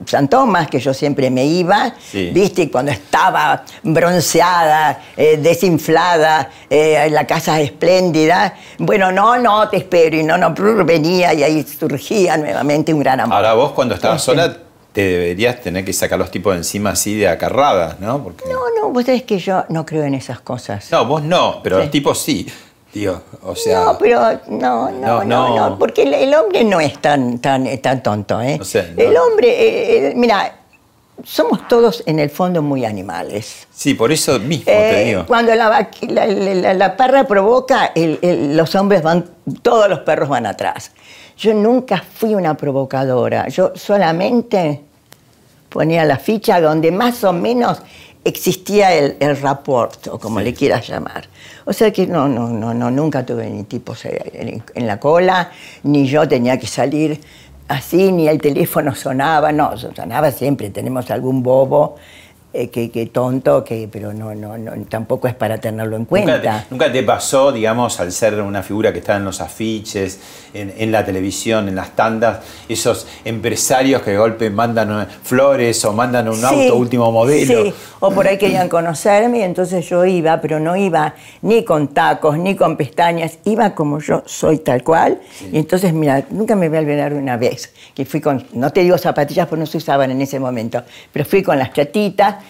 San Tomás, que yo siempre me iba, ¿viste? Y cuando estaba bronceada, desinflada, la casa espléndida, bueno, no, te espero, y no, venía, y ahí surgía nuevamente un gran amor. Ahora vos, cuando estabas sola, te deberías tener que sacar los tipos de encima así de acarradas, ¿no? Porque... No, vos sabés que yo no creo en esas cosas. No, vos no, pero los tipos sí. Tío, o sea, no, porque el hombre no es tan tonto, ¿eh? O sea, el hombre, mira, somos todos en el fondo muy animales. Sí, por eso mismo te digo. Cuando la parra provoca, los hombres van, todos los perros van atrás. Yo nunca fui una provocadora, yo solamente ponía la ficha donde más o menos existía el rapport, o como sí. le quieras llamar. O sea que no, nunca tuve ni tipos en la cola, ni yo tenía que salir así, ni el teléfono sonaba, no, sonaba siempre, tenemos algún bobo, que tonto, pero no, tampoco es para tenerlo en cuenta. ¿Nunca te pasó, digamos, al ser una figura que está en los afiches, en la televisión, en las tandas, esos empresarios que de golpe mandan flores o mandan un sí, auto último modelo? Sí, o por ahí querían conocerme, entonces yo iba, pero no iba ni con tacos, ni con pestañas, iba como yo soy tal cual, sí. Y entonces, mira, nunca me voy a olvidar una vez, que fui con, no te digo zapatillas, porque no se usaban en ese momento, pero fui con las chatitas,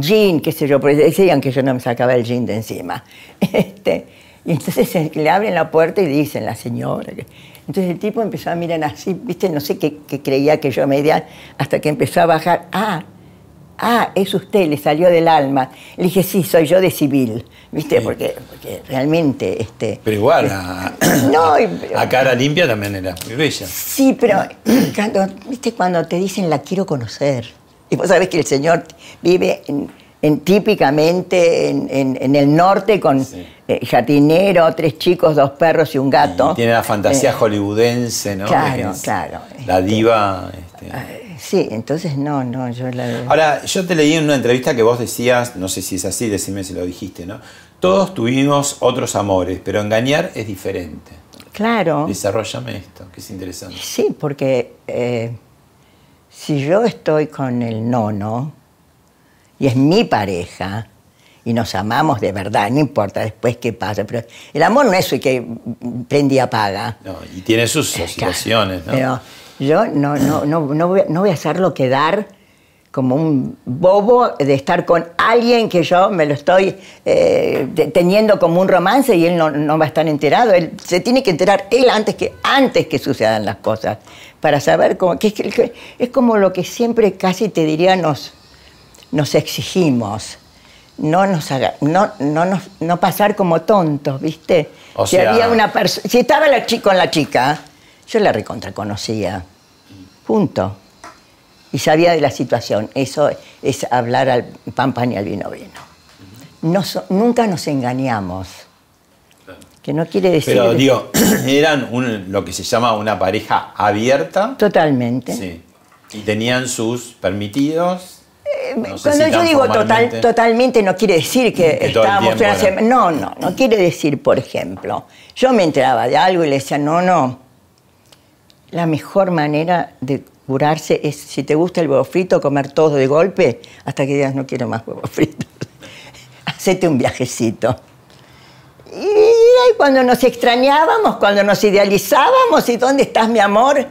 jean, qué sé yo, porque decían que yo no me sacaba el jean de encima. Y entonces le abren la puerta y dicen, la señora. Entonces el tipo empezó a mirar así, viste, no sé qué creía que yo me diera, hasta que empezó a bajar. Ah, es usted, le salió del alma. Le dije, sí, soy yo de civil, viste, sí. porque realmente... Pero igual, a cara limpia también era muy bella. Sí, pero cuando te dicen, la quiero conocer. Y vos sabés que el señor vive típicamente en el norte con sí. Jardinero, 3 chicos, 2 perros y un gato. Y tiene la fantasía hollywoodense, ¿no? Claro, claro. La diva. Sí, entonces no, yo la... Ahora, yo te leí en una entrevista que vos decías, no sé si es así, decime si lo dijiste, ¿no? Todos tuvimos otros amores, pero engañar es diferente. Claro. Desarróllame esto, que es interesante. Sí, porque... si yo estoy con el Nono y es mi pareja y nos amamos de verdad, no importa después qué pasa, pero el amor no es el que prende y apaga. No, y tiene sus oscilaciones, claro, ¿no? Pero yo no voy a hacerlo quedar como un bobo de estar con alguien que yo me lo estoy teniendo como un romance y él no va a estar enterado. Él se tiene que enterar él antes que sucedan las cosas. Para saber cómo, que es como lo que siempre casi te diría nos exigimos. No pasar como tontos, ¿viste? O sea, había una persona. Si estaba con la chica, yo la recontraconocía. Junto. Y sabía de la situación. Eso es hablar al pan pan y al vino vino. Nunca nos engañamos. Que no quiere decir... Pero digo, eran lo que se llama una pareja abierta. Totalmente. Sí. Y tenían sus permitidos. No sé cuando si yo digo totalmente no quiere decir que estábamos... No quiere decir, por ejemplo, yo me enteraba de algo y le decía, no, la mejor manera de curarse es, si te gusta el huevo frito, comer todo de golpe hasta que digas, no quiero más huevo frito. Hacete un viajecito. Y cuando nos extrañábamos, cuando nos idealizábamos, ¿y dónde estás, mi amor?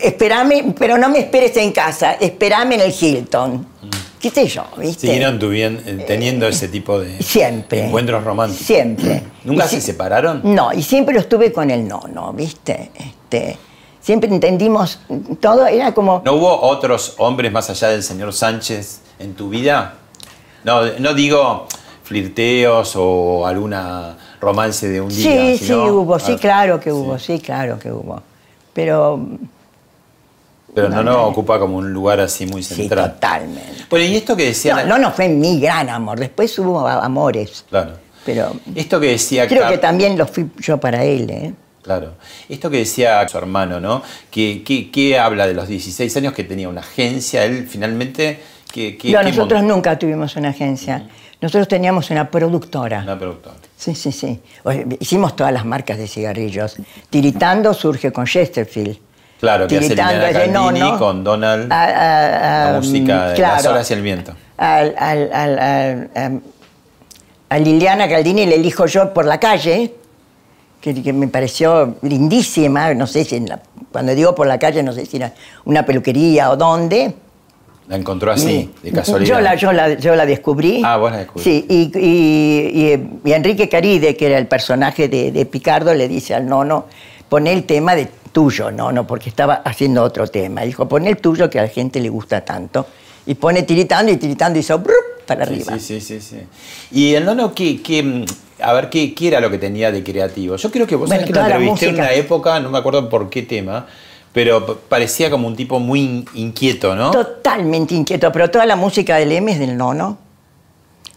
Esperame, pero no me esperes en casa, esperame en el Hilton. ¿Qué sé yo? ¿Viste? Siguieron teniendo ese tipo de siempre, encuentros románticos. Siempre. ¿Nunca se separaron? No, y siempre lo estuve con el Nono, ¿viste? Siempre entendimos todo, era como... ¿No hubo otros hombres más allá del señor Sánchez en tu vida? No digo... flirteos o alguna romance de un día. Sí, sino... hubo, sí, claro que hubo, sí, claro que hubo. Pero no ocupa como un lugar así muy central. Sí, totalmente. Bueno, y esto que decía... No fue mi gran amor, después hubo amores. Claro. Pero esto que decía... Creo que también lo fui yo para él, ¿eh? Claro. Esto que decía su hermano, ¿no? Que habla de los 16 años que tenía una agencia, él finalmente... nosotros nunca tuvimos una agencia. Uh-huh. Nosotros teníamos una productora. Una productora. Sí. Hicimos todas las marcas de cigarrillos. Tiritando surge con Chesterfield. Claro, que hace Liliana Candini con Donald. La música de Las horas y el viento. A Liliana Candini le elijo yo por la calle, que me pareció lindísima. No sé si cuando digo por la calle, no sé si era una peluquería o dónde. ¿La encontró así, de casualidad? Yo la descubrí. Ah, vos la descubrí. Sí, y Enrique Caride, que era el personaje de Picardo, le dice al Nono, poné el tema de tuyo, Nono, porque estaba haciendo otro tema. Dijo, poné el tuyo que a la gente le gusta tanto. Y pone Tiritando, y Tiritando hizo brup, para arriba. Sí. ¿Y el Nono qué era lo que tenía de creativo? Yo creo que vos sabés que lo entrevisté en una época, no me acuerdo por qué tema, Pero parecía como un tipo muy inquieto, ¿no? Totalmente inquieto, pero toda la música del LM es del Nono.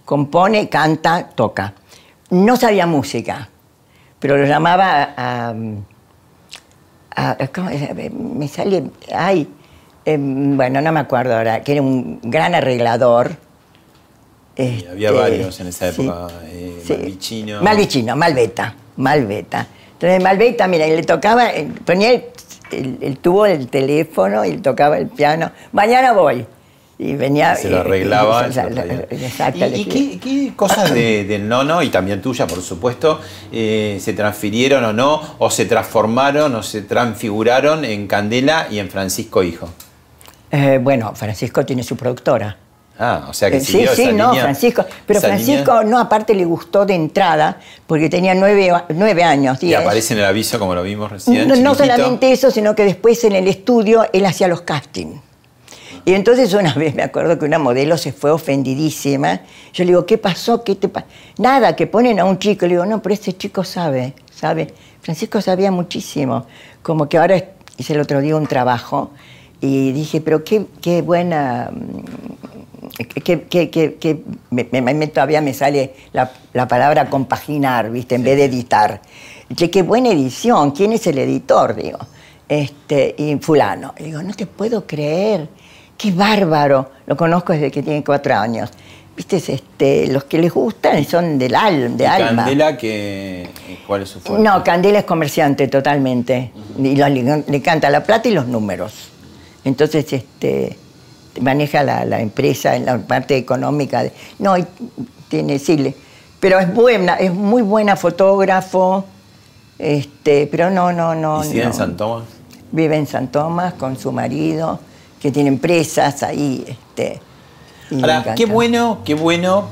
Compone, canta, toca. No sabía música, pero lo llamaba ¿cómo es? Me sale... Ay, bueno, no me acuerdo ahora, que era un gran arreglador. Había varios en esa época. Sí, Malvicino. Malvicino, Malveta, Malveta. Entonces Malveta, mira, le tocaba, ponía el tubo del teléfono y le tocaba el piano. Mañana voy. Y venía... Se lo arreglaba. ¿Y qué cosas del Nono, y también tuya, por supuesto, se transfirieron o no, o se transformaron o se transfiguraron en Candela y en Francisco Hijo? Bueno, Francisco tiene su productora. Ah, o sea que siguió esa línea. Sí, no, Francisco. Pero Francisco, no, aparte le gustó de entrada, porque tenía 9 años. 10. Y aparece en el aviso, como lo vimos recién. No solamente eso, sino que después en el estudio él hacía los castings. Y entonces una vez me acuerdo que una modelo se fue ofendidísima. Yo le digo, ¿qué pasó? ¿Qué te pasó? Nada, que ponen a un chico. Le digo, no, pero ese chico sabe, sabe. Francisco sabía muchísimo. Como que ahora hice el otro día un trabajo y dije, pero qué buena... Que todavía me sale la palabra compaginar, ¿viste? En vez de editar. Che, qué buena edición. ¿Quién es el editor? Digo, y fulano. Y digo, no te puedo creer. ¡Qué bárbaro! Lo conozco desde que tiene 4 años. Viste, los que les gustan son de alma. ¿Candela cuál es su fuerte? No, Candela es comerciante totalmente. Uh-huh. Y le canta la plata y los números. Entonces, maneja la empresa en la parte económica. Tiene Chile. Pero es muy buena fotógrafo. Pero no. ¿Y vive en San Tomás? Vive en San Tomás con su marido, que tiene empresas ahí. Ahora, qué bueno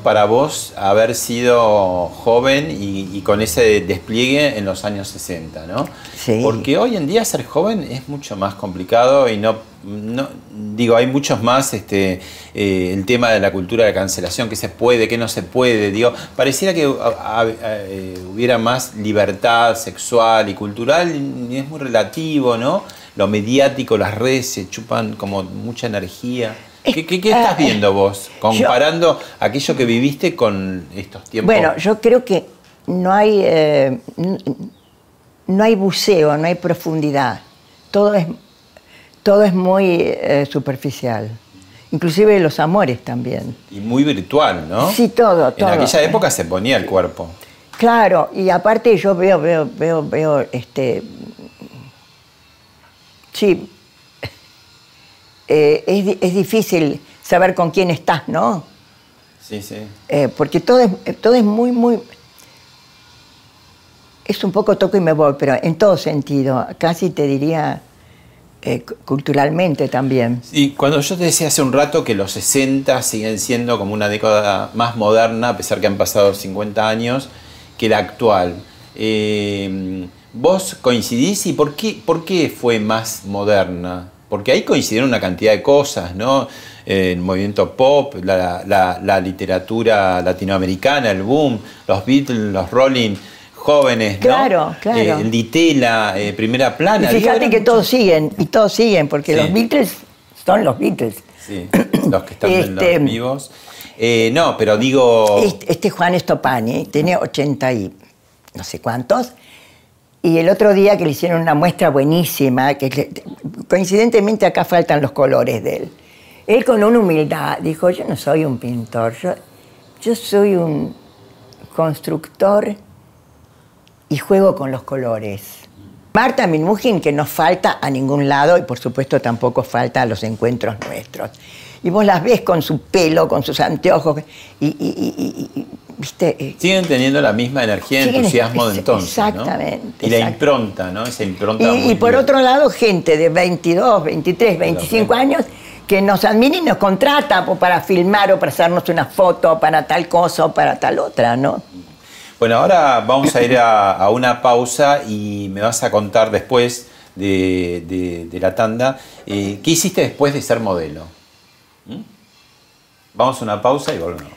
para vos haber sido joven y con ese despliegue en los años 60, ¿no? Sí. Porque hoy en día ser joven es mucho más complicado y no digo, hay muchos más el tema de la cultura de la cancelación, qué se puede, qué no se puede. Digo, pareciera que hubiera más libertad sexual y cultural y es muy relativo, ¿no? Lo mediático, las redes se chupan como mucha energía. ¿Qué estás viendo vos? Comparando aquello que viviste con estos tiempos. Bueno, yo creo que no hay buceo, no hay profundidad. Todo es muy superficial. Inclusive los amores también. Y muy virtual, ¿no? Sí, todo. En aquella época se ponía el cuerpo. Claro, y aparte yo veo sí, es difícil saber con quién estás, ¿no? Sí. Porque todo es muy, muy... Es un poco toco y me voy, pero en todo sentido. Casi te diría culturalmente también. Y cuando yo te decía hace un rato que los 60 siguen siendo como una década más moderna, a pesar que han pasado 50 años, que la actual... ¿Vos coincidís? ¿Y por qué fue más moderna? Porque ahí coincidieron una cantidad de cosas, ¿no? El movimiento pop, la literatura latinoamericana, el boom, los Beatles, los Rolling, jóvenes, claro, ¿no? Claro. Ditela, Primera Plana. Y fíjate que mucho... todos siguen, porque sí. Los Beatles son los Beatles. Sí, los que están en los vivos. No, pero digo... Juan Estopani tenía 80 y no sé cuántos. Y el otro día que le hicieron una muestra buenísima, que coincidentemente acá faltan los colores de él. Él con una humildad dijo, yo no soy un pintor, yo soy un constructor y juego con los colores. Marta Minujín, que no falta a ningún lado y por supuesto tampoco falta a los encuentros nuestros. Y vos las ves con su pelo, con sus anteojos y ¿viste? Siguen teniendo la misma energía y entusiasmo de entonces. Exactamente. ¿No? Y la impronta, ¿no? Esa impronta. Y por otro lado, gente de 22, 23, 25 años que nos admira y nos contrata para filmar o para hacernos una foto, para tal cosa o para tal otra, ¿no? Bueno, ahora vamos a ir a una pausa y me vas a contar después de la tanda qué hiciste después de ser modelo. ¿Mm? Vamos a una pausa y volvemos.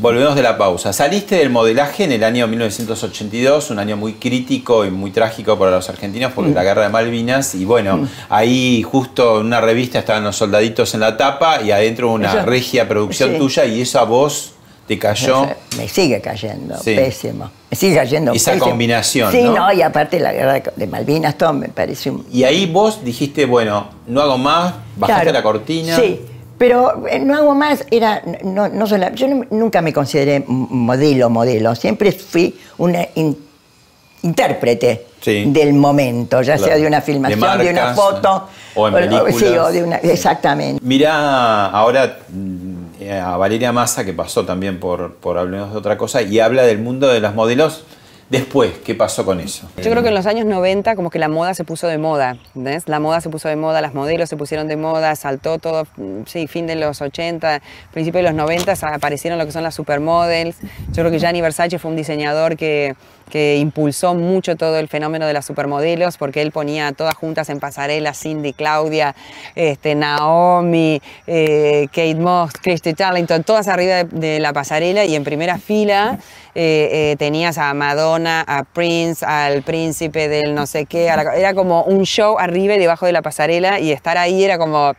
Volvemos de la pausa. Saliste del modelaje en el año 1982, un año muy crítico y muy trágico para los argentinos porque la guerra de Malvinas, y bueno, ahí justo en una revista estaban los soldaditos en la tapa y adentro una regia producción tuya, y eso a vos te cayó. Eso me sigue cayendo, pésimo. Me sigue cayendo esa pésimo. Combinación, sí, ¿no? Sí, no, y aparte la guerra de Malvinas, todo me parece un... Y ahí vos dijiste, bueno, no hago más, bajaste la cortina. Sí. Pero no hago más, era, no solo, yo nunca me consideré modelo, siempre fui una intérprete del momento, ya sea de una filmación, de marcas, de una foto, o en películas. O de una, exactamente. Mirá ahora a Valeria Massa, que pasó también por Hablemos de otra cosa, y habla del mundo de los modelos. Después, ¿qué pasó con eso? Yo creo que en los años 90 como que la moda se puso de moda, ¿ves? La moda se puso de moda, las modelos se pusieron de moda, saltó todo, fin de los 80, principio de los 90 aparecieron lo que son las supermodels. Yo creo que Gianni Versace fue un diseñador que impulsó mucho todo el fenómeno de las supermodelos, porque él ponía todas juntas en pasarela, Cindy, Claudia, Naomi, Kate Moss, Christy Turlington, todas arriba de la pasarela, y en primera fila tenías a Madonna, a Prince, al príncipe del no sé qué, era como un show arriba y debajo de la pasarela, y estar ahí era como...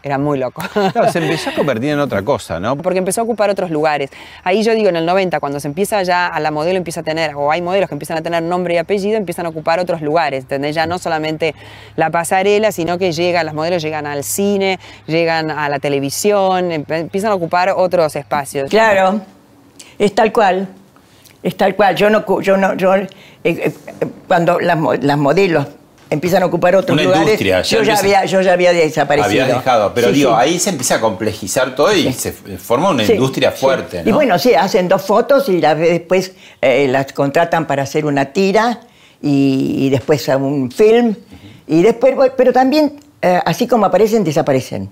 Era muy loco. Claro, se empezó a convertir en otra cosa, ¿no? Porque empezó a ocupar otros lugares. Ahí yo digo, en el 90, cuando se empieza ya, a la modelo empieza a tener, o hay modelos que empiezan a tener nombre y apellido, empiezan a ocupar otros lugares, ¿entendés? Ya no solamente la pasarela, sino que llegan, las modelos llegan al cine, llegan a la televisión, empiezan a ocupar otros espacios. Claro, es tal cual. Es tal cual. Cuando las modelos empiezan a ocupar otros lugares. Ya yo ya había desaparecido. Había dejado, pero ahí se empieza a complejizar todo y se forma una industria fuerte, ¿no? Y bueno, hacen dos fotos y después las contratan para hacer una tira y después un film. Y después, pero también, así como aparecen, desaparecen.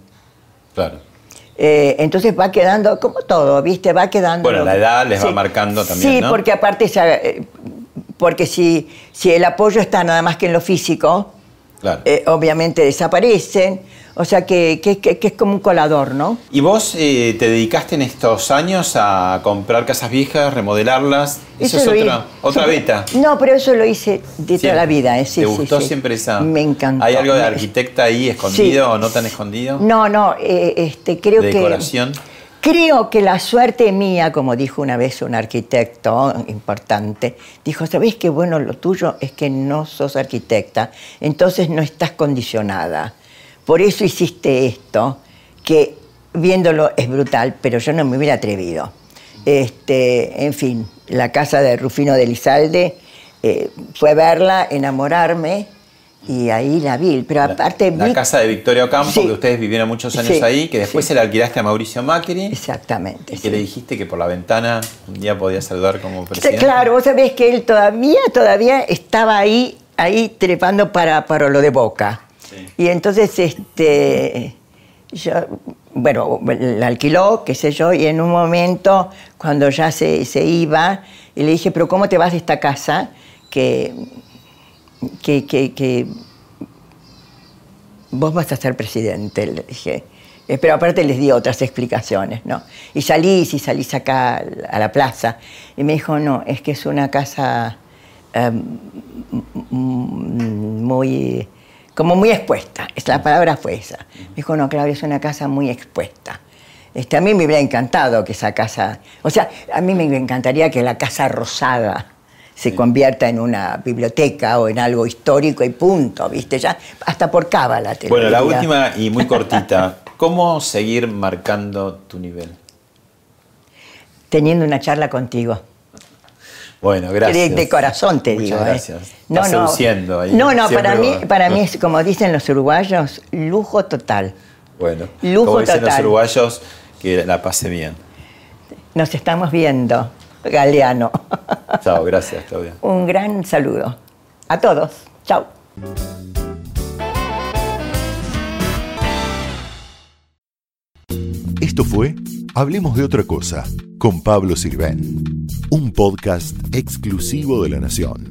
Claro. Entonces va quedando, como todo, ¿viste? Va quedando... Bueno, la edad les va marcando también, ¿no? Sí, porque aparte... Porque si el apoyo está nada más que en lo físico, obviamente desaparecen. O sea que es como un colador, ¿no? ¿Y vos te dedicaste en estos años a comprar casas viejas, remodelarlas? ¿Eso es otra beta? No, pero eso lo hice de toda la vida. ¿Te gustó siempre esa...? Me encantó. ¿Hay algo de arquitecta ahí escondido o no tan escondido? No, creo que... ¿De decoración? Creo que la suerte mía, como dijo una vez un arquitecto importante, dijo, ¿sabés qué bueno lo tuyo? Es que no sos arquitecta, entonces no estás condicionada. Por eso hiciste esto, que viéndolo es brutal, pero yo no me hubiera atrevido. En fin, la casa de Rufino de Elizalde, fue verla, enamorarme, y ahí la vi, pero aparte... La casa de Victoria Ocampo, que ustedes vivieron muchos años ahí, que después se la alquilaste a Mauricio Macri. Exactamente. Y que le dijiste que por la ventana un día podía saludar como presidente. Claro, vos sabés que él todavía estaba ahí trepando para lo de Boca. Sí. Y entonces, la alquiló, qué sé yo, y en un momento, cuando ya se iba, y le dije, pero ¿cómo te vas de esta casa? Que vos vas a ser presidente, le dije. Pero aparte les di otras explicaciones, ¿no? Y salís acá a la plaza. Y me dijo, no, es que es una casa muy... como muy expuesta. La palabra fue esa. Me dijo, no, Claudia, es una casa muy expuesta. A mí me hubiera encantado que esa casa... O sea, a mí me encantaría que la Casa Rosada se convierta en una biblioteca o en algo histórico y punto, ¿viste? Ya hasta por cábala te lo diría. Bueno, la última y muy cortita. ¿Cómo seguir marcando tu nivel? Teniendo una charla contigo. Bueno, gracias. De corazón te digo. Muchas gracias. Estás seduciendo ahí. No, para mí es, como dicen los uruguayos, lujo total. Bueno, lujo como dicen los uruguayos, que la pase bien. Nos estamos viendo. Galeano. Chao, gracias, Claudia. Un gran saludo a todos. Chao. Esto fue Hablemos de otra cosa con Pablo Sirven, un podcast exclusivo de La Nación.